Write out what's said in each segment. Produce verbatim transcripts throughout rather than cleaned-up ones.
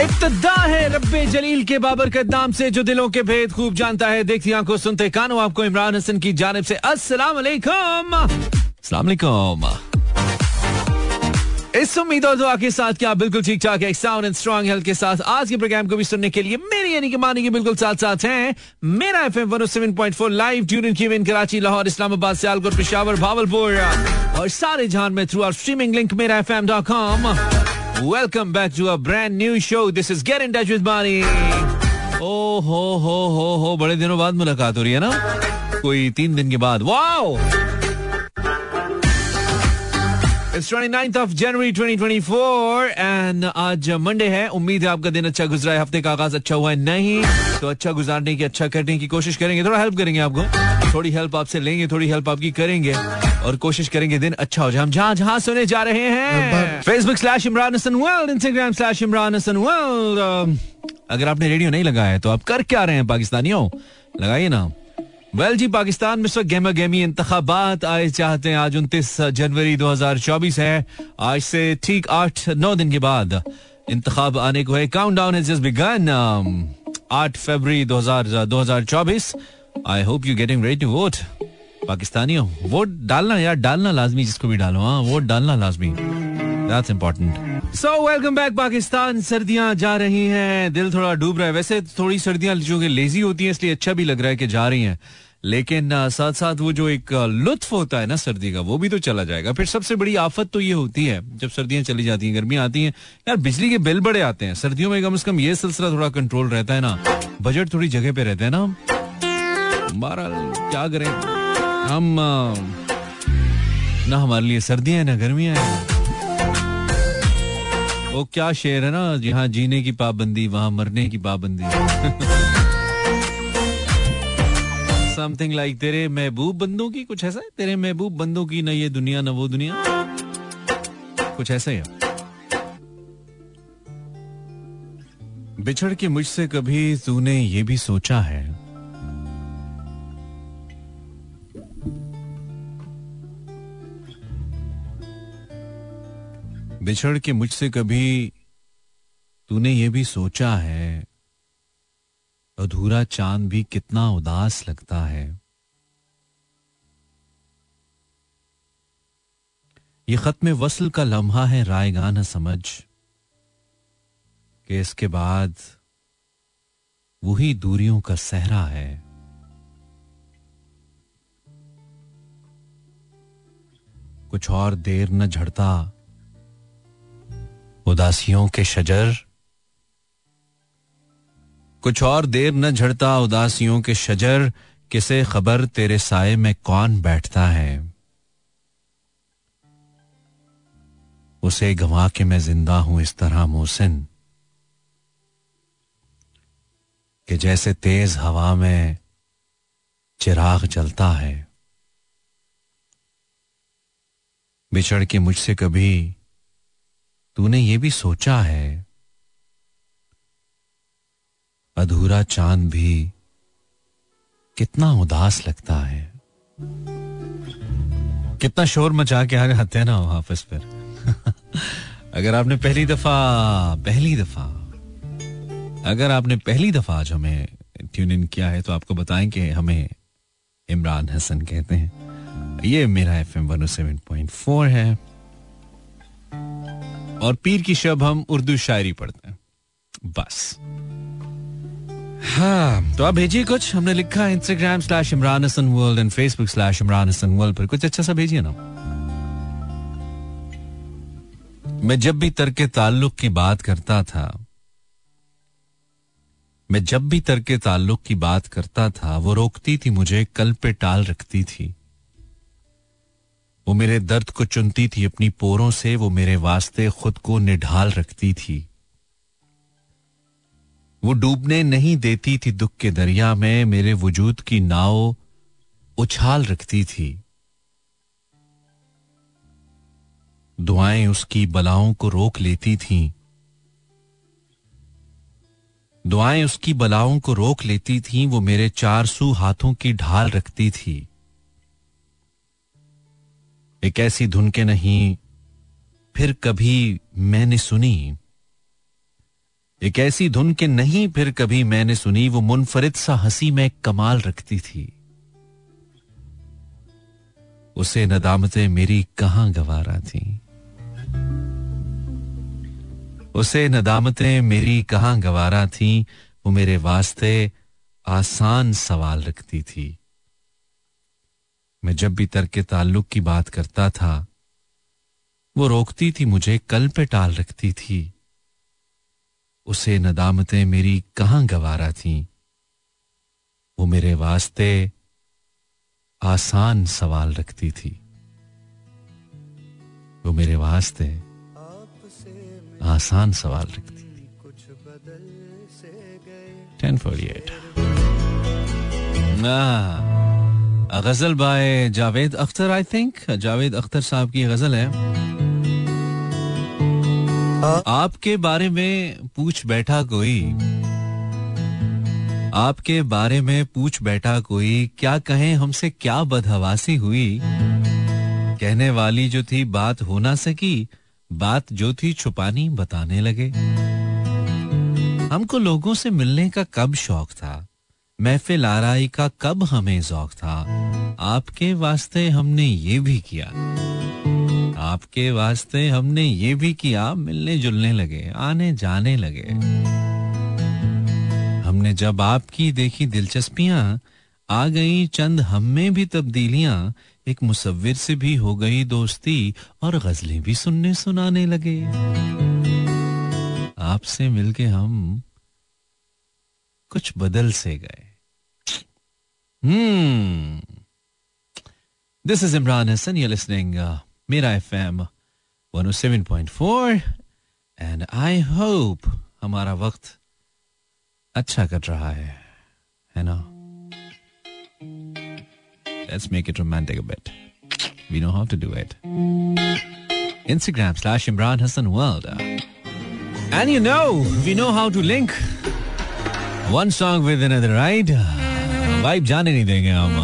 इब्तिदा है रब्बे जलील के बाबरकत नाम से जो दिलों के भेद खूब जानता है, देखती आंखों सुनते कानों, आपको इमरान हसन की जानिब से अस्सलाम अलैकुम। अस्सलाम अलैकुम। इस उम्मीद और दुआ के साथ क्या बिल्कुल ठीक ठाक है, साउंड एंड स्ट्रांग हेल्थ के साथ आज के प्रोग्राम को भी सुनने के लिए मेरी यानी कि मानी के बिल्कुल साथ साथ हैं मेरा FM one O seven point four live tune in कीविन कराची, लाहौर, इस्लामाबाद, सियालकोट, पेशावर, भावलपुर और सारे जहान में through our streaming link Mera FM dot com. Welcome back to a brand new show. This is Get in Touch with Bani. Oh ho ho ho ho, बड़े दिनों बाद मुलाकात हो रही है ना, कोई तीन दिन के बाद। Wow! It's twenty-ninth of January twenty twenty-four and आज मंडे है। उम्मीद है आपका दिन अच्छा गुजरा है, हफ्ते का आगाज अच्छा हुआ है। नहीं तो अच्छा गुजारने की, अच्छा करने की कोशिश करेंगे, थोड़ा हेल्प करेंगे आपको, थोड़ी हेल्प आपसे लेंगे, थोड़ी हेल्प आपकी करेंगे और कोशिश करेंगे दिन अच्छा हो जाए। हम जहाँ जहाँ सुने जा रहे हैं Facebook slash Imran Hasan world, Instagram slash Imran Hasan world. अगर आपने रेडियो नहीं लगाया है तो आप कर क्या रहे हैं पाकिस्तानियों, लगाइए ना। वेल जी, पाकिस्तान में इस वक्त गेमा गेमी इंतखाबात आए चाहते हैं। आज उनतीस जनवरी दो हज़ार चौबीस है, आज से ठीक आठ नौ दिन के बाद इंतखाब आने को है। Countdown has just begun. आठ फरवरी दो हज़ार चौबीस। I hope you getting ready to vote पाकिस्तानियों। वोट डालना यार, डालना लाजमी, जिसको भी डालो हाँ वोट डालना लाजमी, that's important. So welcome back Pakistan. सर्दियां जा रही हैं, दिल थोड़ा डूब रहा है। वैसे थोड़ी सर्दियां जो कि लेजी होती हैं, इसलिए अच्छा भी लग रहा है कि जा रही हैं, लेकिन साथ साथ वो जो एक लुत्फ होता है ना सर्दी का, वो भी तो चला जाएगा। फिर सबसे बड़ी आफत तो ये होती है जब सर्दियां चली जाती हैं, गर्मियां आती हैं, यार बिजली के बिल बड़े आते हैं। सर्दियों में कम से कम ये सिलसिला थोड़ा कंट्रोल रहता है ना, बजट थोड़ी जगह पे रहता है ना हमारा। क्या करें हम, ना हमारे लिए सर्दियां हैं ना गर्मियां हैं। वो क्या शेर है ना, यहाँ जीने की पाबंदी वहाँ मरने की पाबंदी। समथिंग लाइक like, तेरे महबूब बंदों की, कुछ ऐसा है, तेरे महबूब बंदों की ना ये दुनिया ना वो दुनिया, कुछ ऐसा ही है। बिछड़ के मुझसे कभी तूने ये भी सोचा है बिछड़ के मुझसे कभी तूने ये भी सोचा है अधूरा चांद भी कितना उदास लगता है। ये खत्म वस्ल का लम्हा है रायगा न समझ कि इसके बाद वही दूरियों का सहरा है। कुछ और देर न झड़ता उदासियों के शजर, कुछ और देर न झड़ता उदासियों के शजर, किसे खबर तेरे साए में कौन बैठता है। उसे गंवा के मैं जिंदा हूं इस तरह मोहसिन कि जैसे तेज हवा में चिराग जलता है। बिछड़ के मुझसे कभी तूने ये भी सोचा है अधूरा चांद भी कितना उदास लगता है। कितना शोर मचा के आ जाते हैं ना ऑफिस पर। अगर आपने पहली दफा पहली दफा अगर आपने पहली दफा आज हमें ट्यून इन किया है तो आपको बताएं कि हमें इमरान हसन कहते हैं। ये Mera FM one O seven point four है और पीर की शब हम उर्दू शायरी पढ़ते हैं बस। हाँ, तो आप भेजिए कुछ, हमने लिखा है Instagram slash Imran Hasan world and Facebook slash Imran Hasan world पर, कुछ अच्छा सा भेजिए ना। मैं जब भी तरके ताल्लुक की बात करता था मैं जब भी तरके ताल्लुक की बात करता था वो रोकती थी मुझे, कल पे टाल रखती थी। वो मेरे दर्द को चुनती थी अपनी पोरों से, वो मेरे वास्ते खुद को निढाल रखती थी। वो डूबने नहीं देती थी दुख के दरिया में, मेरे वजूद की नाव उछाल रखती थी। दुआएं उसकी बलाओं को रोक लेती थीं दुआएं उसकी बलाओं को रोक लेती थीं वो मेरे चार सू हाथों की ढाल रखती थी। एक ऐसी धुन के नहीं फिर कभी मैंने सुनी, एक ऐसी धुन के नहीं फिर कभी मैंने सुनी, वो मुनफरिद सा हंसी में कमाल रखती थी, उसे नदामतें मेरी कहां गवारा थीं, उसे नदामतें मेरी कहां गवारा थीं, वो मेरे वास्ते आसान सवाल रखती थी। मैं जब भी तर्क ताल्लुक की बात करता था वो रोकती थी मुझे, कल पे टाल रखती थी, उसे नदामतें मेरी कहां गवारा थीं, वो मेरे वास्ते आसान सवाल रखती थी, वो मेरे वास्ते आसान सवाल रखती थी। कुछ बदल से गए। दस अड़तालीस ना गजल by Javed Akhtar, I think Javed Akhtar साहब की गजल है। आपके बारे में पूछ बैठा कोई, आपके बारे में पूछ बैठा कोई, क्या कहें हमसे क्या बदहवासी हुई, कहने वाली जो थी बात हो ना सकी, बात जो थी छुपानी बताने लगे। हमको लोगों से मिलने का कब शौक था, महफिल आराई का कब हमें शौक था, आपके वास्ते हमने ये भी किया, आपके वास्ते हमने ये भी किया, मिलने जुलने लगे, आने जाने लगे। हमने जब आपकी देखी दिलचस्पियां, आ गई चंद हम में भी तब्दीलियां, एक मुसव्विर से भी हो गई दोस्ती, और गजलें भी सुनने सुनाने लगे। आपसे मिलके हम कुछ बदल से गए। Hmm this is Imran Hasan, you listening Mera FM one O seven point four and I hope हमारा वक्त अच्छा कट रहा है, है ना? Let's make it romantic a bit. We know how to do it. Instagram slash Imran Hassan World. And you know, we know how to link one song with another, right? Vibe जाने नहीं देंगे हम.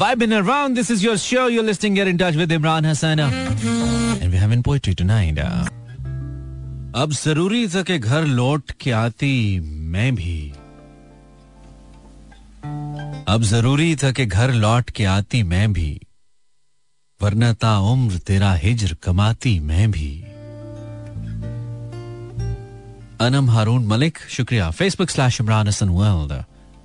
Vibe in around. This is your show. You're listening. Get in touch with Imran Hassan. And we're having poetry tonight. अब जरूरी था कि घर लौट के आती मैं भी, अब जरूरी था कि घर लौट के आती मैं भी, वरना ता उम्र तेरा हिजर कमाती मैं भी। अनम हारून मलिक, शुक्रिया। Facebook slash Imran Hasan world,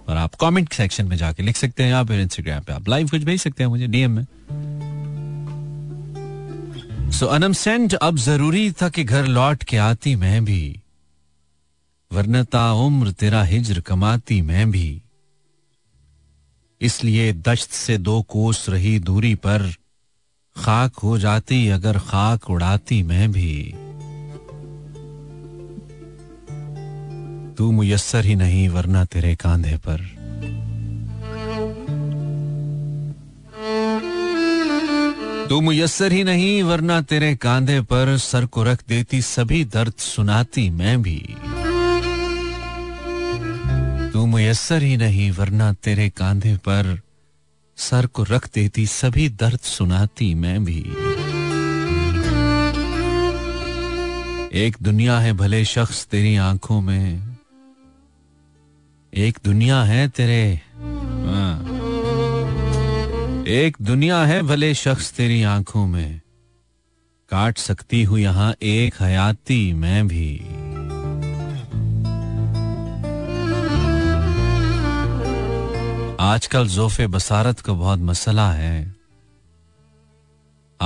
और आप कमेंट सेक्शन में जाके लिख सकते हैं, या फिर इंस्टाग्राम पे आप लाइव कुछ भेज सकते हैं मुझे डीएम में। So, अनम सेंट, अब जरूरी था कि घर लौट के आती मैं भी, वरना ताउम्र तेरा हिजर कमाती मैं भी, इसलिए दश्त से दो कोस रही दूरी पर खाक हो जाती अगर खाक उड़ाती मैं भी। तू मुयस्सर ही नहीं वरना तेरे कांधे पर, तू मुयस्सर ही नहीं वरना तेरे कांधे पर, सर को रख देती सभी दर्द सुनाती मैं भी। तू मुयस्सर ही नहीं वरना तेरे कांधे पर, सर को रख देती सभी दर्द सुनाती मैं भी। एक दुनिया है भले शख्स तेरी आंखों में, एक दुनिया है तेरे आ, एक दुनिया है भले शख्स तेरी आंखों में, काट सकती हूं यहां एक हयाती मैं भी। आजकल जोफे बसारत का बहुत मसला है,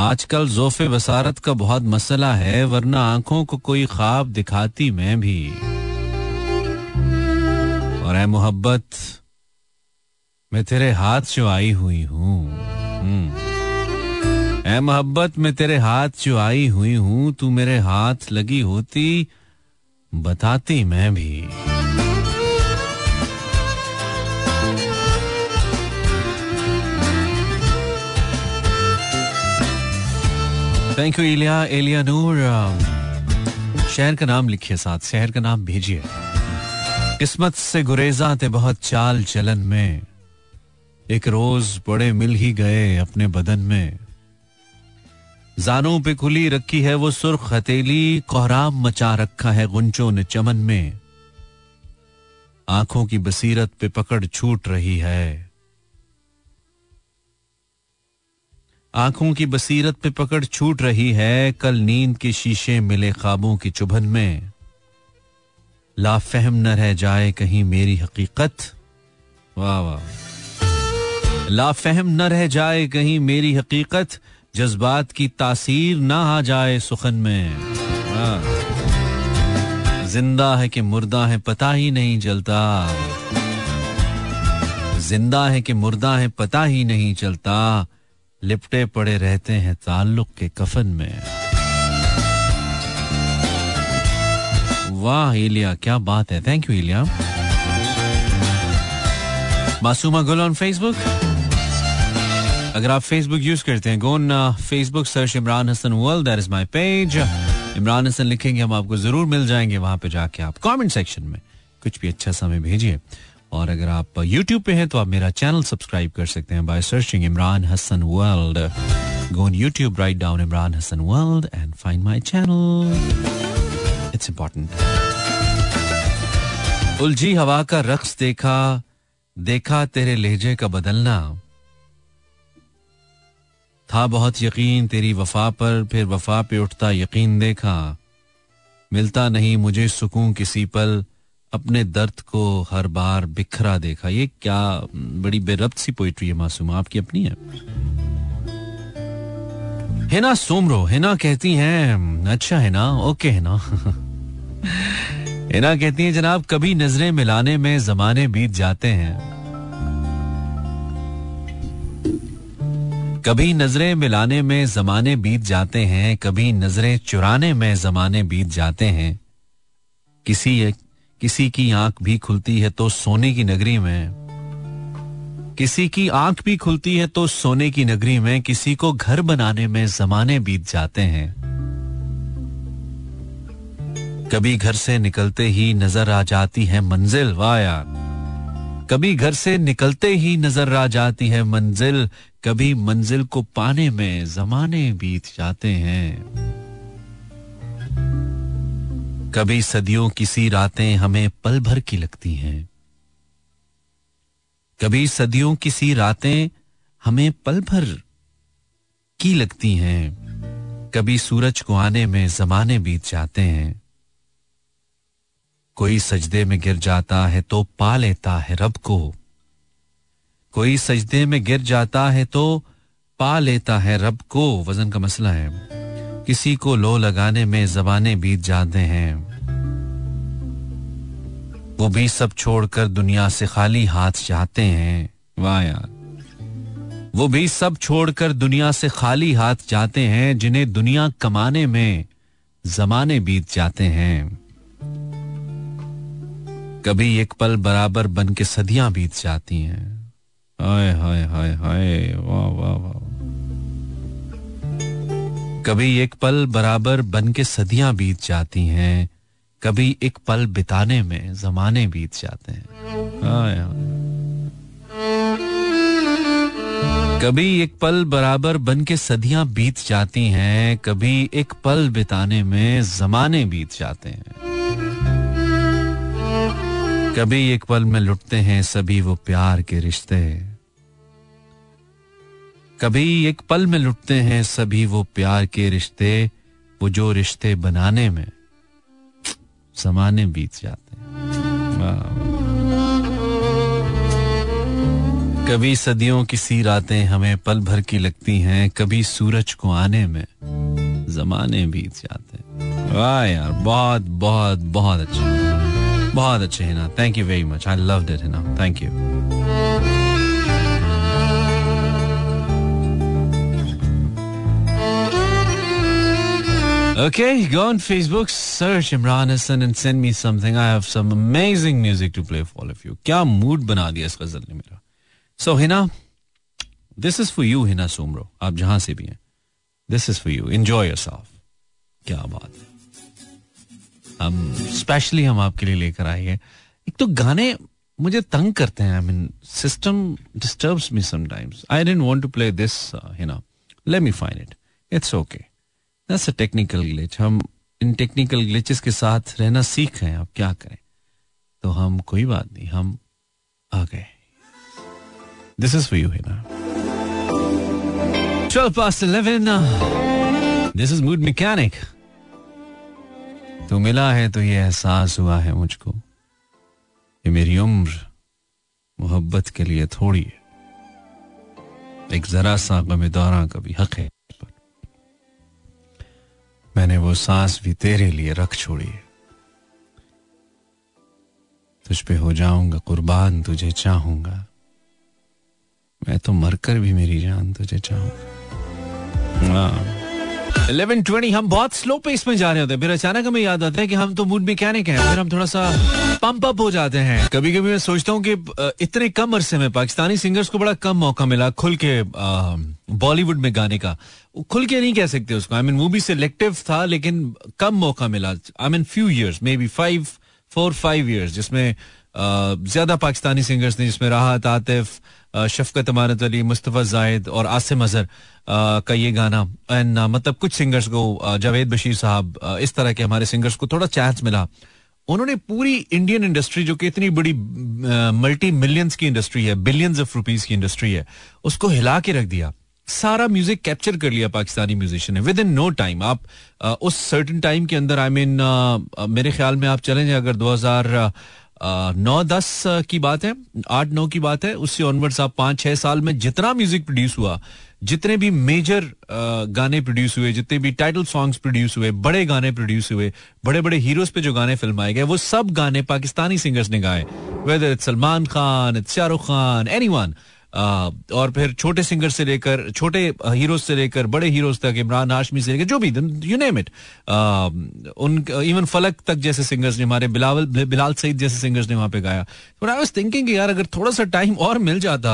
आजकल जोफे बसारत का बहुत मसला है, वरना आंखों को कोई ख्वाब दिखाती मैं भी। और ऐ मोहब्बत मैं तेरे हाथ जो आई हुई हूँ, ऐ मोहब्बत मैं तेरे हाथ जो आई हुई हूँ, तू मेरे हाथ लगी होती बताती मैं भी। थैंक यू इलिया, एलिया नूर। शहर का नाम लिखिए साथ, शहर का नाम भेजिए। किस्मत से गुरेजा थे बहुत चाल चलन में, एक रोज बड़े मिल ही गए अपने बदन में, जानों पे खुली रखी है वो सुर्ख हथेली, कोहराम मचा रखा है गुंचों ने चमन में, आंखों की बसीरत पे पकड़ छूट रही है, आंखों की बसीरत पे पकड़ छूट रही है, कल नींद के शीशे मिले ख्वाबों की चुभन में, लाफहम न रह जाए कहीं मेरी हकीकत, वाह वाह, लाफहम न रह जाए कहीं मेरी हकीकत, जज्बात की तासीर ना आ जाए सुखन में, जिंदा है कि मुर्दा है पता ही नहीं चलता, जिंदा है कि मुर्दा है पता ही नहीं चलता, लिपटे पड़े रहते हैं ताल्लुक के कफन में। वाह इलिया, क्या बात है, थैंक यू इलिया। मासूमा गुल ऑन फेसबुक, अगर आप फेसबुक यूज करते हैं, go on Facebook, search Imran Hasan world, that is my page, Imran Hasan लिखेंगे हम, आपको जरूर मिल जाएंगे। वहां पे जाके आप कमेंट सेक्शन में कुछ भी अच्छा सा हमें भेजिए। और अगर आप यूट्यूब पे हैं तो आप मेरा चैनल सब्सक्राइब कर सकते हैं by searching Imran Hasan world. Go on YouTube, write down Imran Hasan world and find my channel, it's important. उलझी हवा का रक्स देखा, देखा तेरे लहजे का बदलना, था बहुत यकीन तेरी वफा पर, फिर वफा पे उठता यकीन देखा, मिलता नहीं मुझे सुकून किसी पल, अपने दर्द को हर बार बिखरा देखा। ये क्या बड़ी बेरब्त सी पोइट्री है मासूमा, आपकी अपनी है। हिना सोमरो, हिना कहती हैं, अच्छा हिना, ओके हिना। हिना कहती हैं जनाब, कभी नजरें मिलाने में जमाने बीत जाते हैं, कभी नजरें मिलाने में जमाने बीत जाते हैं, कभी नजरें चुराने में जमाने बीत जाते हैं, किसी एक किसी की आंख भी खुलती है तो सोने की नगरी में, किसी की आंख भी खुलती है तो सोने की नगरी में, किसी को घर बनाने में जमाने बीत जाते हैं, कभी घर से निकलते ही नजर आ जाती है मंजिल, वाह यार, कभी घर से निकलते ही नजर आ जाती है मंजिल, कभी मंजिल को पाने में जमाने बीत जाते हैं, कभी सदियों की सी रातें हमें पल भर की लगती हैं, कभी सदियों की सी रातें हमें पल भर की लगती हैं, कभी सूरज को आने में जमाने बीत जाते हैं, कोई सजदे में गिर जाता है तो पा लेता है रब को, कोई सजदे में गिर जाता है तो पा लेता है रब को, वजन का मसला है, किसी को लो लगाने में जमाने बीत जाते हैं, वो भी सब छोड़कर दुनिया से खाली हाथ जाते हैं, वाह यार, वो भी सब छोड़कर दुनिया से खाली हाथ जाते हैं, जिन्हें दुनिया कमाने में जमाने बीत जाते हैं, कभी एक पल बराबर बन के सदियां बीत जाती हैं, हाय हाय हाय हाय, वाह वाह वाह, कभी एक पल बराबर बन के सदियां बीत जाती हैं, कभी एक पल बिताने में जमाने बीत जाते हैं, कभी एक पल बराबर बन के सदियां बीत जाती हैं, कभी एक पल बिताने में जमाने बीत जाते हैं, कभी एक पल में लुटते हैं सभी वो प्यार के रिश्ते, कभी एक पल में लुटते हैं सभी वो प्यार के रिश्ते, वो जो रिश्ते बनाने में जमाने बीत जाते हैं, कभी सदियों की सी रातें हमें पल भर की लगती हैं, कभी सूरज को आने में जमाने बीत जाते हैं। वाह यार, बहुत बहुत बहुत अच्छे, बहुत अच्छे है ना, thank you very much, I loved it है ना, thank you. Okay, go on Facebook, search Imran Hassan and send me something. I have some amazing music to play for all of you. क्या mood बना दिया इस गजल ने मेरा। So Hina, this is for you Hina Sumro. आप जहां से भी हैं, this is for you. Enjoy yourself. क्या बात है। हम स्पेशली हम आपके लिए लेकर आए हैं। एक तो गाने मुझे तंग करते हैं। I mean, system disturbs me sometimes. I didn't want to play this, uh, Hina. Let me find it. It's okay. That's a technical glitch. हम इन टेक्निकल ग्लिचेस के साथ रहना सीख गए, अब क्या करें. तो हम कोई बात नहीं, हम आ गए. दिस इज फॉर यू है ना. Twelve past eleven, this is mood mechanic. तू मिला है तो ये एहसास हुआ है मुझको कि मेरी उम्र मोहब्बत के लिए थोड़ी है. एक जरा सा गमे दौरा का भी हक है, मैंने वो सांस भी तेरे लिए रख छोड़ी है. तुझ पे हो जाऊंगा कुर्बान, तुझे चाहूंगा मैं तो मरकर भी मेरी जान तुझे चाहूंगा. Eleven twenty. हम बहुत स्लो पेस में जा रहे होते हैं, फिर अचानक हमें याद आता है कि हम तो मूड मैकेनिक हैं, फिर हम थोड़ा सा पंप अप हो जाते हैं. कभी कभी मैं सोचता हूँ कि इतने कम अरसे में पाकिस्तानी सिंगर्स को बड़ा कम मौका मिला खुल के बॉलीवुड में गाने का. खुल के नहीं कह सकते उसको, आई मीन वो भी सिलेक्टिव था, लेकिन कम मौका मिला. I mean few years, maybe five four five years जिसमें ज्यादा पाकिस्तानी सिंगर्स ने, जिसमें राहत, आतिफ, शफकत अमानत अली, मुस्तफ़ा जाहिद और आसिम अजहर का ये गाना. एंड मतलब कुछ सिंगर्स को, जावेद बशीर साहब, इस तरह के हमारे सिंगर्स को थोड़ा चांस मिला. उन्होंने पूरी इंडियन इंडस्ट्री जो कि इतनी बड़ी मल्टी मिलियंस की इंडस्ट्री है, बिलियंस ऑफ रुपीस की इंडस्ट्री है, उसको हिला के रख दिया. सारा म्यूजिक कैप्चर कर लिया पाकिस्तानी म्यूजिशियन ने विद इन नो टाइम. आप आ, उस सर्टन टाइम के अंदर, आई मीन मेरे ख्याल में आप चले जाए अगर दो हजार नौ दस की बात है, आठ नौ की बात है, उससे ऑनवर्ड्स आप पाँच छः साल में जितना म्यूजिक प्रोड्यूस हुआ, जितने भी मेजर गाने प्रोड्यूस हुए, जितने भी टाइटल सॉन्ग्स प्रोड्यूस हुए, बड़े गाने प्रोड्यूस हुए, बड़े बड़े हीरोज पे जो गाने फिल्माए गए, वो सब गाने पाकिस्तानी सिंगर्स ने गाए, whether it's Salman Khan, it's Shahrukh Khan, anyone. और फिर छोटे सिंगर से लेकर, छोटे हीरोज से लेकर बड़े हीरोज तक, इमरान हाशमी से लेकर जो भी, यू नेम इट, उन इवन फलक तक जैसे सिंगर्स ने, हमारे बिलावल बिलाल सईद जैसे सिंगर्स ने वहां पे गाया. आई वाज थिंकिंग यार अगर थोड़ा सा टाइम और मिल जाता,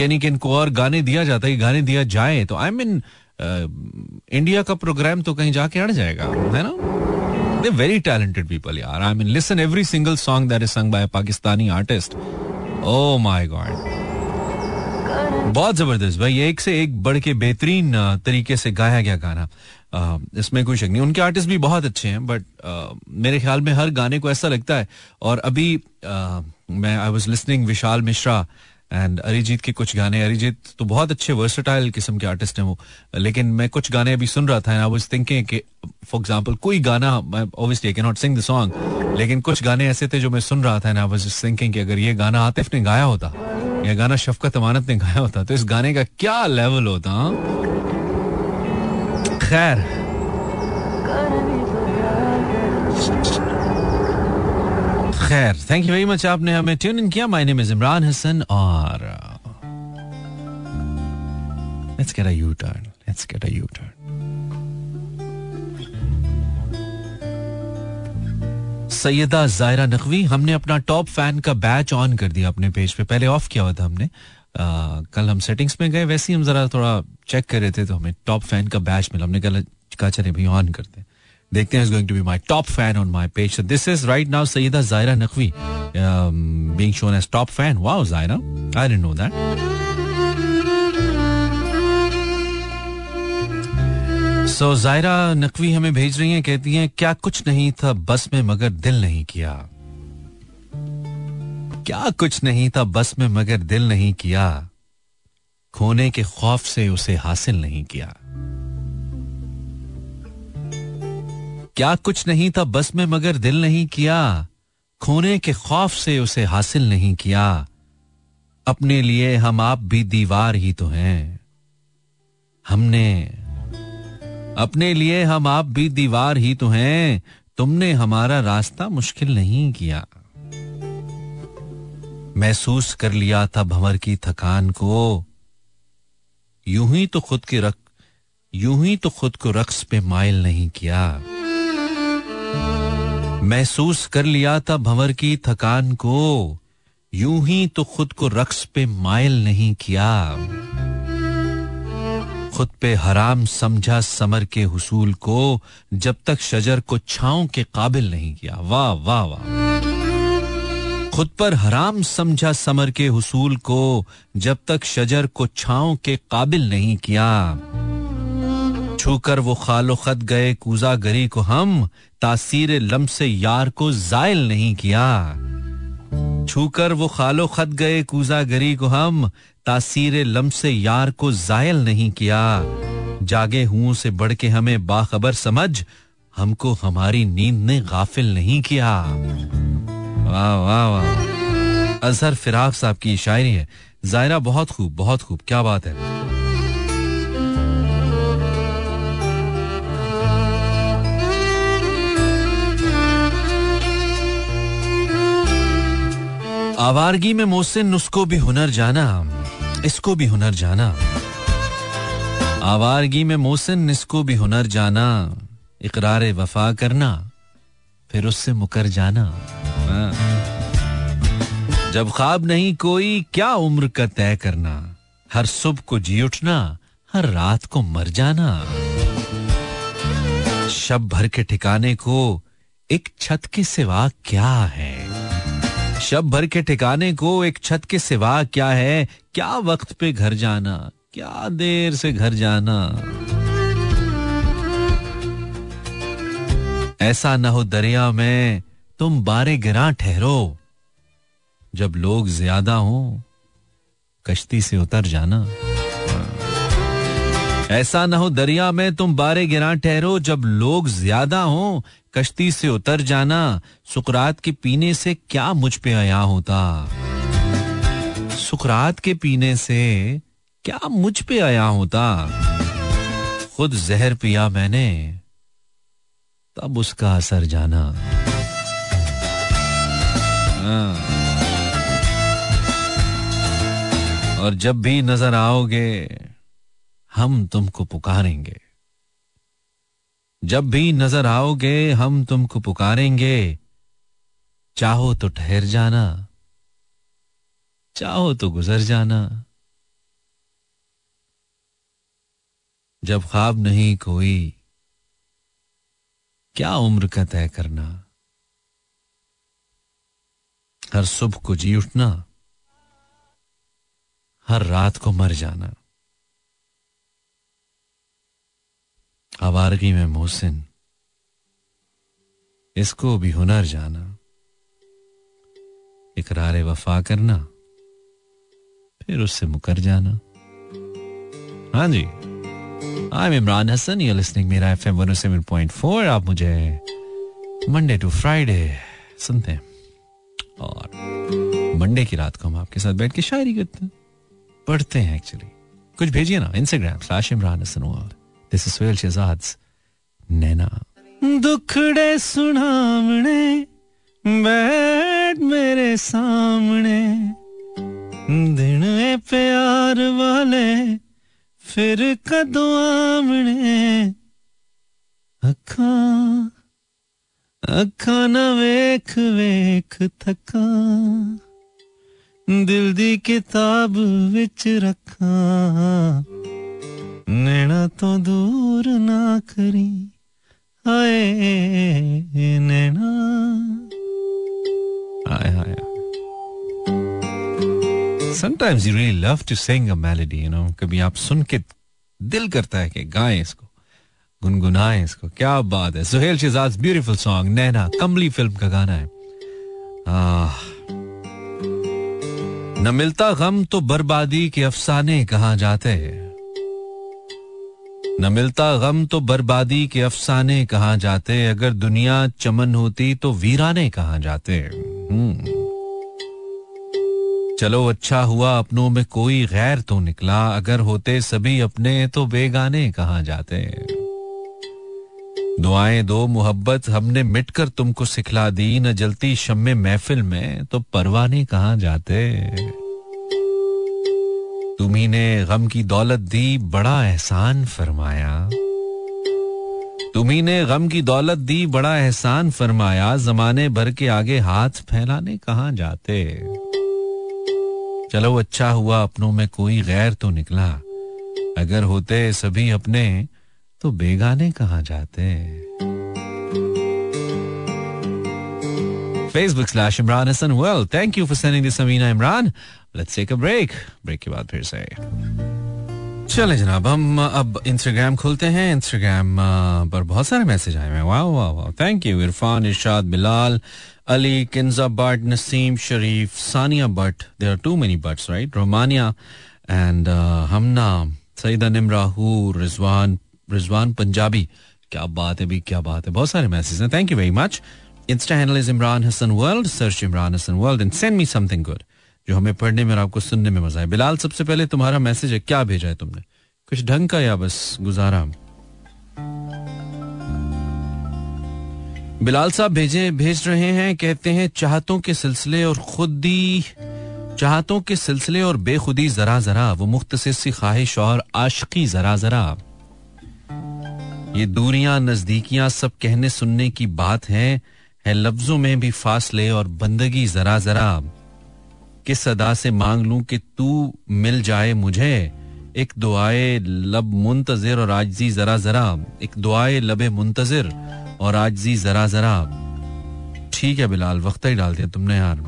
यानी कि इनको और गाने दिया जाता, ये गाने दिया जाए तो आई मीन इंडिया का प्रोग्राम तो कहीं जाके अड़ जाएगा, है ना. दे वेरी टैलेंटेड पीपल यार. I mean listen every single song that is sung by a Pakistani artist. Oh my God, बहुत जबरदस्त भाई, एक से एक बढ़ के बेहतरीन तरीके से गाया गया गाना, इसमें कोई शक नहीं. उनके आर्टिस्ट भी बहुत अच्छे हैं, बट मेरे ख्याल में हर गाने को ऐसा लगता है. और अभी मैं I was listening Vishal Mishra and Arijit के कुछ गाने. अरिजीत तो बहुत अच्छे वर्सेटाइल किस्म के आर्टिस्ट हैं वो, लेकिन मैं कुछ गाने अभी सुन रहा था एंड आई वाज थिंकिंग कि फॉर एग्जांपल कोई गाना, obviously I can not sing the song, लेकिन कुछ गाने ऐसे थे जो मैं सुन रहा था and I was just thinking कि अगर ये गाना आतिफ ने गाया होता, यह गाना शफकत अमानत ने गाया होता, तो इस गाने का क्या लेवल होता. खैर, खैर थैंक यू वेरी मच, आपने हमें ट्यून इन किया. My name is Imran Hasan और let's get a U turn, let's get a U turn. Syeda Zaira Naqvi, हमने अपना टॉप फैन का बैच ऑन कर दिया अपने पेज पे, पहले ऑफ किया हुआ था हमने. आ, कल हम सेटिंग्स में गए, वैसे ही हम जरा थोड़ा चेक कर रहे थे तो हमें टॉप फैन का बैच मिला. हमने कल कहा चले भाई ऑन करते हैं, देखते हैं is going to be my top fan on my page. So this is right now Saeeda Zaira Naqvi being shown as top fan. Wow Zaira, I didn't know that. So Zaira Naqvi हमें भेज रही हैं, कहती हैं क्या कुछ नहीं था बस में मगर दिल नहीं किया, क्या कुछ नहीं था बस में मगर दिल नहीं किया, खोने के खौफ से उसे हासिल नहीं किया. क्या कुछ नहीं था बस में मगर दिल नहीं किया, खोने के खौफ से उसे हासिल नहीं किया, अपने लिए हम आप भी दीवार ही तो हैं, हमने अपने लिए हम आप भी दीवार ही तो हैं, तुमने हमारा रास्ता मुश्किल नहीं किया. महसूस कर लिया था भंवर की थकान को, यूं ही तो खुद के रख यूं ही तो खुद को रक्स पे माइल नहीं किया. महसूस कर लिया था भंवर की थकान को, यूं ही तो खुद को रक्स पे मायल नहीं किया. खुद पे हराम समझा समर के हुसूल को, जब तक शजर को छांव के काबिल नहीं किया. वाह वाह वाह. खुद पर हराम समझा समर के हुसूल को, जब तक शजर को छांव के काबिल नहीं किया. छूकर वो खालो खत गए कूजा गरी को हम, तासीर लम्स से यार को जायल नहीं किया। छूकर वो खालो खत गए कूजा गरी को हम, तासीर लम्स से यार को जायल नहीं किया। जागे हुओं से बढ़ के हमें बाखबर समझ, हमको हमारी नींद ने गाफिल नहीं किया। वाह वाह वाह, अजहर फिराक साहब की शायरी है। जायरा बहुत खूब, बहुत खूब, क्या बात है। आवारगी में मोहसिन उसको भी हुनर जाना, इसको भी हुनर जाना। आवारगी में मोहसिन इसको भी हुनर जाना, इकरार वफा करना फिर उससे मुकर जाना। जब ख्वाब नहीं कोई क्या उम्र का तय करना, हर सुबह को जी उठना हर रात को मर जाना। शब भर के ठिकाने को एक छत के सिवा क्या है, शब भर के ठिकाने को एक छत के सिवा क्या है। क्या वक्त पे घर जाना, क्या देर से घर जाना। ऐसा ना हो दरिया में तुम बारे गिरा ठहरो, जब लोग ज्यादा हों कश्ती से उतर जाना। ऐसा ना हो दरिया में तुम बारे गिरा ठहरो, जब लोग ज्यादा हों कश्ती से उतर जाना। सुकरात के पीने से क्या मुझ पे आया होता, सुकरात के पीने से क्या मुझ पे आया होता। खुद जहर पिया मैंने तब उसका असर जाना। और जब भी नजर आओगे हम तुमको पुकारेंगे, जब भी नजर आओगे हम तुमको पुकारेंगे। चाहो तो ठहर जाना, चाहो तो गुजर जाना। जब ख्वाब नहीं कोई क्या उम्र का तय करना, हर सुबह को जी उठना हर रात को मर जाना। आवारगी में मोहसिन इसको भी हुनर जाना, इकरारे वफा करना फिर उससे मुकर जाना। हाँ जी, I'm Imran Hasan, you're listening Mera F M one oh seven point four। आप मुझे मंडे टू फ्राइडे सुनते हैं और मंडे की रात को हम आपके साथ बैठ के शायरी करते हैं, पढ़ते हैं। एक्चुअली कुछ भेजिए ना, इंस्टाग्राम स्लैश इमरान हसन। और दिस इज सुहेल शहजाद, नैना। दुखड़े सुनावने बैठ मेरे सामने, दिन प्यार वाले फिर कदों आमने। अखा अखा ना वेख वेख थका, दिल दी किताब विच रखा। नैना तो दूर ना करी, हाय नैना। हाय हाय। Sometimes you really love to sing a melody, you know. कभी आप सुन के दिल करता है कि गाएं इसको, गुनगुनाएं इसको। क्या बात है। Suhail Shahzad, beautiful song, Naina, Kamli film का गाना है। आह, न मिलता गम तो बर्बादी के अफसाने कहाँ जाते, न मिलता गम तो बर्बादी के अफसाने कहाँ जाते। अगर दुनिया चमन होती तो वीराने कहाँ जाते। हम्म चलो अच्छा हुआ अपनों में कोई गैर तो निकला, अगर होते सभी अपने तो बेगाने कहाँ जाते। दुआएं दो मोहब्बत हमने मिटकर तुमको सिखला दी, न जलती शम्मे महफिल में तो परवाने कहाँ जाते। तुम्ही ने गम की दौलत दी बड़ा एहसान फरमाया, तुम्ही ने गम की दौलत दी बड़ा एहसान फरमाया। जमाने भर के आगे हाथ फैलाने कहाँ जाते। चलो अच्छा हुआ अपनों में कोई गैर तो निकला, अगर होते सभी अपने तो बेगाने कहाँ जाते। Facebook slash Imran Hasan world. Thank you for sending this Amina Imran. Let's take a break, break के बाद फिर से चले जनाब, हम अब इंस्टाग्राम खोलते हैं. इंस्टाग्राम पर बहुत सारे मैसेज आए हैं. वाह वाह वाह, thank you. Irfan, Irshad, Bilal, Ali, Kinza Butt, Naseem, Sharif, Sania Butt, there are too many buts, right, Romania and Hamna, Saeeda निमराहूर, Rizwan, Rizwan Punjabi. क्या बात है भी, क्या बात है. बहुत सारे मैसेज हैं, thank you very much. Insta handle is Imran Hasan world, search Imran Hasan world and send me something good, जो हमें पढ़ने में और आपको सुनने में मजा आए. बिलाल, सबसे पहले तुम्हारा मैसेज है, क्या भेजा है तुमने, कुछ ढंग का या बस गुजारा? बिलाल साहब भेजे भेज रहे हैं, कहते हैं चाहतों के सिलसिले और खुदी, चाहतों के सिलसिले और बेखुदी जरा जरा, वो मुख्तसिस सी ख्वाहिश और आशिकी जरा जरा, ये दूरियां नजदीकियां सब कहने सुनने की बात है, है लफ्जों में भी फासले और बंदगी जरा जरा, किस अदा से मांग लूं कि तू मिल जाए मुझे, एक दुआए लब मुंतजिर और आजजी जरा जरा, एक दुआए लबे मुंतजिर और आजजी जरा जरा. ठीक है बिलाल, वक्त ही डाल दिया तुमने यार.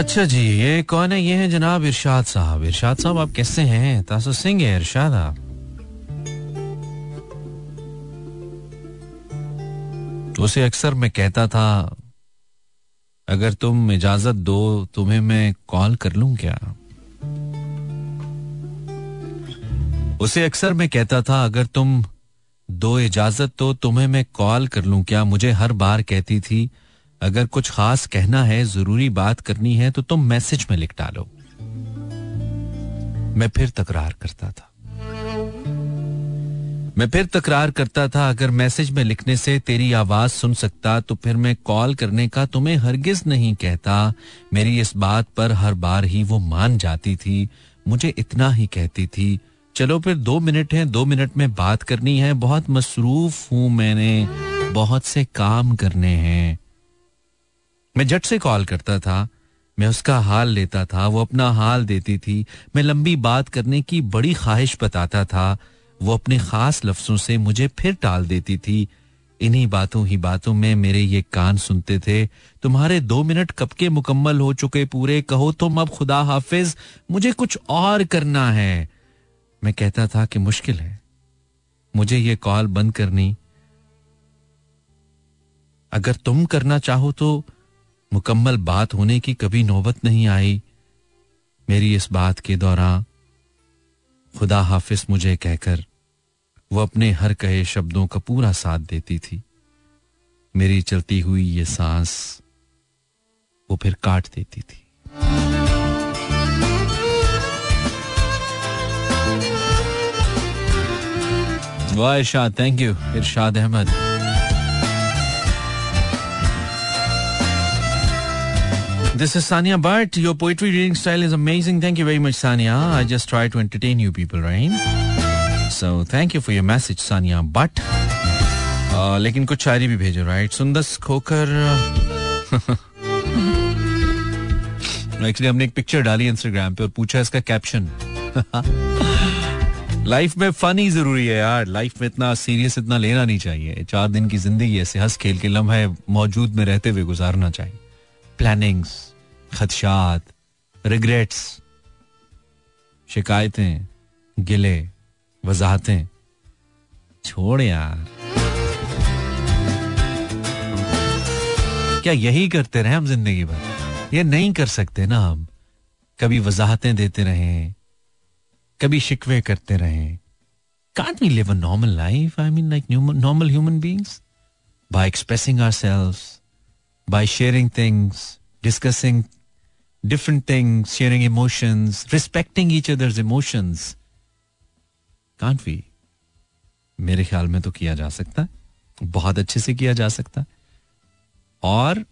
अच्छा जी, ये कौन है? ये है जनाब इरशाद साहब. इरशाद साहब आप कैसे हैं? तासो सिंह है इरशाद. आप उसे अक्सर मैं कहता था, अगर तुम इजाजत दो तुम्हें मैं कॉल कर लूं क्या, उसे अक्सर मैं कहता था अगर तुम दो इजाजत तो तुम्हें मैं कॉल कर लूं क्या, मुझे हर बार कहती थी अगर कुछ खास कहना है, जरूरी बात करनी है तो तुम मैसेज में लिख डालो, मैं फिर तकरार करता था मैं फिर तकरार करता था अगर मैसेज में लिखने से तेरी आवाज सुन सकता तो फिर मैं कॉल करने का तुम्हें हरगिज नहीं कहता. मेरी इस बात पर हर बार ही वो मान जाती थी, मुझे इतना ही कहती थी चलो फिर दो मिनट हैं, दो मिनट में बात करनी है, बहुत मसरूफ हूं, मैंने बहुत से काम करने हैं. मैं झट से कॉल करता था, मैं उसका हाल लेता था, वो अपना हाल देती थी, मैं लंबी बात करने की बड़ी ख्वाहिश बताता था, वो अपने खास लफ्जों से मुझे फिर टाल देती थी. इन्हीं बातों ही बातों में मेरे ये कान सुनते थे, तुम्हारे दो मिनट कब के मुकम्मल हो चुके पूरे, कहो तुम अब खुदा हाफिज, मुझे कुछ और करना है. मैं कहता था कि मुश्किल है मुझे ये कॉल बंद करनी, अगर तुम करना चाहो तो मुकम्मल बात होने की कभी नौबत नहीं आई. मेरी इस बात के दौरान खुदा हाफिज मुझे कहकर वो अपने हर कहे शब्दों का पूरा साथ देती थी. मेरी चलती हुई ये सांस वो फिर काट देती थी. वाह Irshad, thank you Irshad Ahmad. This is Sania Bhatt. Your poetry reading style is amazing. Thank you very much, Sania. I just try to entertain you people, right? So, thank you for your message, Sania Bhatt. Uh, लेकिन कुछ शायरी भी भेजो, right? Sundas खोकर. Actually, हमने एक picture डाली Instagram पे और पूछा इसका कैप्शन. लाइफ में फनी जरूरी है यार, लाइफ में इतना सीरियस इतना लेना नहीं चाहिए. चार दिन की जिंदगी ऐसे हंस खेल के लम्हे मौजूद में रहते हुए गुजारना चाहिए. प्लानिंग्स, खदशात, रिग्रेट्स, शिकायतें, गिले, वजाहतें छोड़ यार. क्या यही करते रहे हम जिंदगी भर? ये नहीं कर सकते ना हम. कभी वजाहतें देते रहें, कभी शिकवे करते रहें. Can't we live a normal life? I mean, like normal human beings? By expressing ourselves, by sharing things, discussing different things, sharing emotions, respecting each other's emotions. Can't we? मेरे ख्याल में तो किया जा सकता है, बहुत अच्छे से किया जा सकता है और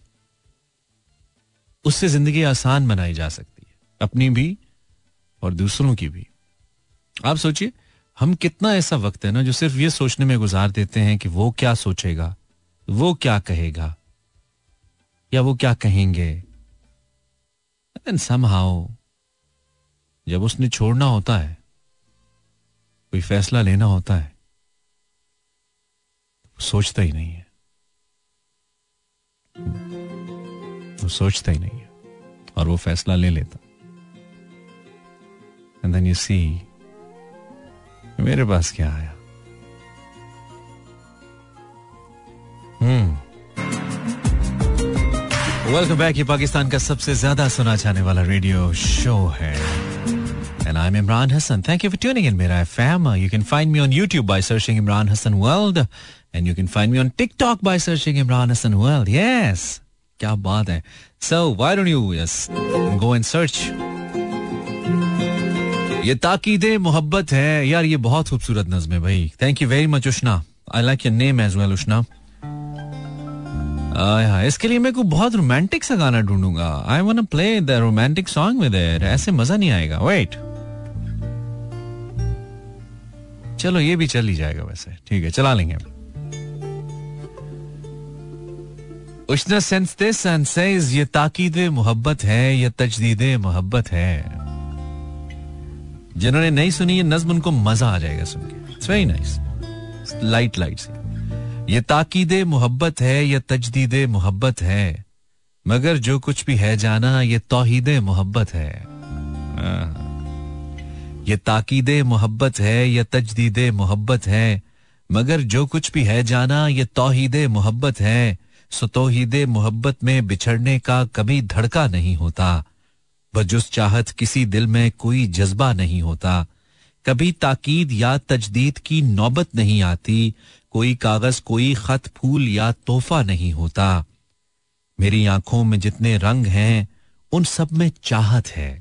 उससे जिंदगी आसान बनाई जा सकती है, अपनी भी और दूसरों की भी. आप सोचिए हम कितना ऐसा वक्त है ना जो सिर्फ ये सोचने में गुजार देते हैं कि वो क्या सोचेगा, वो क्या कहेगा या वो क्या कहेंगे. And somehow, जब उसने छोड़ना होता है, कोई फैसला लेना होता है, वो सोचता ही नहीं है, वो सोचता ही नहीं है और वो फैसला ले लेता. and then you see मेरे पास क्या आया. Hmm welcome back. ये पाकिस्तान का सबसे ज्यादा सुना जाने वाला रेडियो शो है. And I'm Imran Haasan. Thank you for tuning in Mirai F M. You can find me on YouTube by searching Imran Haasan World. And you can find me on TikTok by searching Imran Haasan World. Yes. क्या बात है. So why don't you just go and search. ये ताकीदे मोहब्बत है यार, ये बहुत खूबसूरत नज़्म है भाई. Thank you very much Ushana. I like your name as well उष्णा. इसके लिए मैं को बहुत रोमांटिक सा गाना ढूंढूंगा. I wanna play the romantic song with it. ऐसे मजा नहीं आएगा. Wait. चलो ये भी चल ही जाएगा वैसे. ठीक है चला लेंगे. उष्णा सेंस दिस एंड सेज ये ताकीदे मोहब्बत है, ये तजदीदे मोहब्बत है. जिन्होंने नहीं सुनी ये नज्म उनको मजा आ जाएगा सुन के. It's very nice. Light light से ये ताकीदे मोहब्बत है, ये तजदीदे मोहब्बत है, मगर जो कुछ भी है जाना ये तौहीदे मोहब्बत है. ये ताकीदे मोहब्बत है, ये तजदीदे मोहब्बत है, मगर जो कुछ भी है जाना ये तौहीदे मोहब्बत है. सो तौहीदे मोहब्बत में बिछड़ने का कभी धड़का नहीं होता, बजुस चाहत किसी दिल में कोई जज्बा नहीं होता. कभी ताकीद या तजदीद की नौबत नहीं आती, कोई कागज कोई खत फूल या तोहफा नहीं होता. मेरी आंखों में जितने रंग हैं उन सब में चाहत है.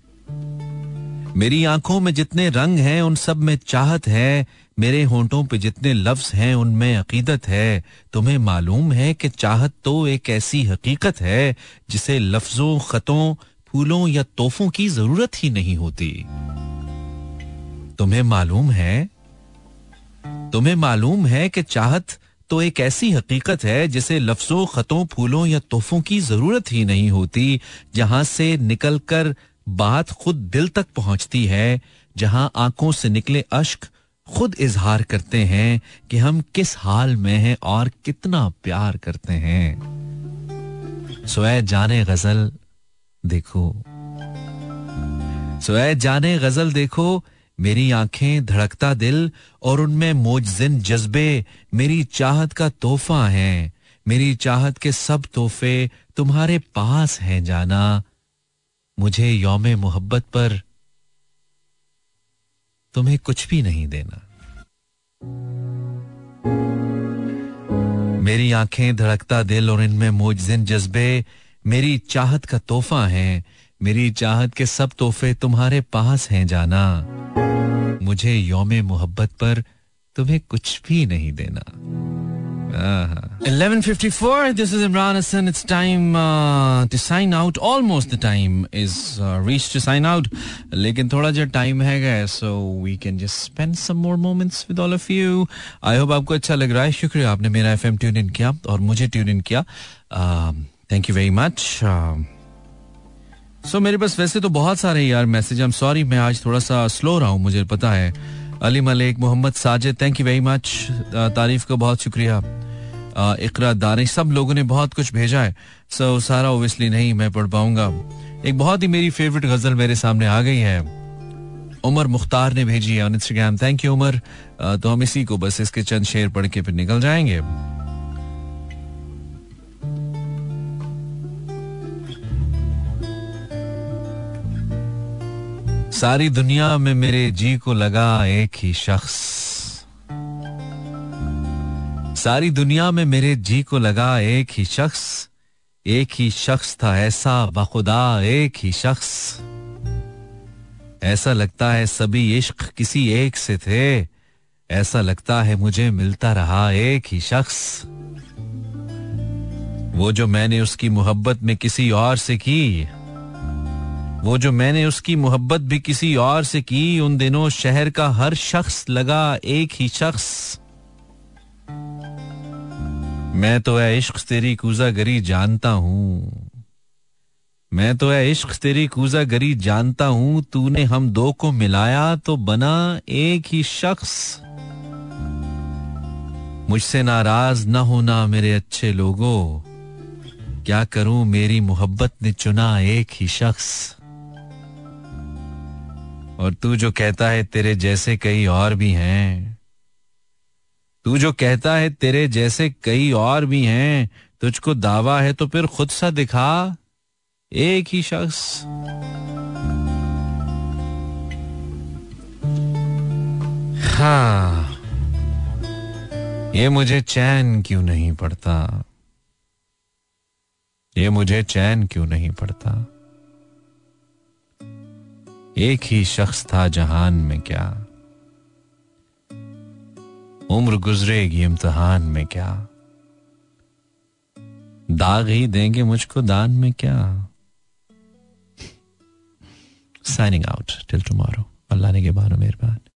मेरी आंखों में जितने रंग हैं उन सब में चाहत है. मेरे होंठों पे जितने लफ्ज हैं उनमें अकीदत है. तुम्हें मालूम है कि चाहत तो एक ऐसी हकीकत है जिसे लफ्जों खतों फूलों या तोहफों की जरूरत ही नहीं होती. तुम्हें मालूम है तुम्हें मालूम है कि चाहत तो एक ऐसी हकीकत है जिसे लफ्जों खतों फूलों या तोहफों की जरूरत ही नहीं होती. जहां से निकल कर बात खुद दिल तक पहुंचती है, जहां आंखों से निकले अश्क खुद इजहार करते हैं कि हम किस हाल में हैं और कितना प्यार करते हैं. सोए जाने गजल देखो, सोए जाने गजल देखो, मेरी आंखें धड़कता दिल और उनमें मौजज़िन जज्बे मेरी चाहत का तोहफा है. मेरी चाहत के सब तोहफे तुम्हारे पास हैं जाना, मुझे यौमे मोहब्बत पर तुम्हें कुछ भी नहीं देना. मेरी आंखें धड़कता दिल और इनमें मौजज़िन जज्बे मेरी चाहत का तोहफा है. मेरी चाहत के सब तोहफे तुम्हारे पास हैं जाना, मुझे यौमे मोहब्बत पर तुम्हें कुछ भी नहीं देना. eleven fifty-four, this is Imran Haasan. It's time uh, to sign out. Almost the time is uh, reached to sign out. Lekin thoda ja time hai gaya, so we can just spend some more moments with all of you. I hope aapko acha lag raha hai. Shukriya aapne Mera F M tune in kiya aur mujhe tune in kiya. Uh, thank you very much. Uh, so मेरे पास वैसे तो बहुत सारे यार message. I'm sorry मैं आज थोड़ा सा स्लो रहा हूँ, मुझे पता है. Ali Malik, Mohammad Sajid, thank you very much, तारीफ का बहुत शुक्रिया. इकरा दानिश, सब लोगों ने बहुत कुछ भेजा है. सो सारा ओबियसली नहीं मैं पढ़ पाऊंगा. एक बहुत ही मेरी फेवरेट गजल मेरे सामने आ गई है, उमर मुख्तार ने भेजी है on Instagram. Thank you Umar. तो हम इसी को बस इसके चंद शेर पढ़ के फिर निकल जाएंगे. सारी दुनिया में मेरे जी को लगा एक ही शख्स, सारी दुनिया में मेरे जी को लगा एक ही शख्स, एक ही शख्स था ऐसा बखुदा एक ही शख्स. ऐसा लगता है सभी इश्क किसी एक से थे, ऐसा लगता है मुझे मिलता रहा एक ही शख्स. वो जो मैंने उसकी मोहब्बत में किसी और से की, वो जो मैंने उसकी मोहब्बत भी किसी और से की, उन दिनों शहर का हर शख्स लगा एक ही शख्स. मैं तो ऐ इश्क तेरी कूज़ागरी जानता हूं, मैं तो ऐ इश्क तेरी कूज़ागरी जानता हूं, तूने हम दो को मिलाया तो बना एक ही शख्स. मुझसे नाराज ना होना मेरे अच्छे लोगों, क्या करूं मेरी मोहब्बत ने चुना एक ही शख्स. और तू जो कहता है तेरे जैसे कई और भी हैं, तू जो कहता है तेरे जैसे कई और भी हैं, तुझको दावा है तो फिर खुद सा दिखा एक ही शख्स। हाँ, ये मुझे चैन क्यों नहीं पड़ता, ये मुझे चैन क्यों नहीं पड़ता, एक ही शख्स था जहान में क्या, उम्र गुजरेगी इम्तिहान में क्या, दाग ही देंगे मुझको दान में क्या। Signing out till tomorrow, Allah ने के बानो मेहरबान।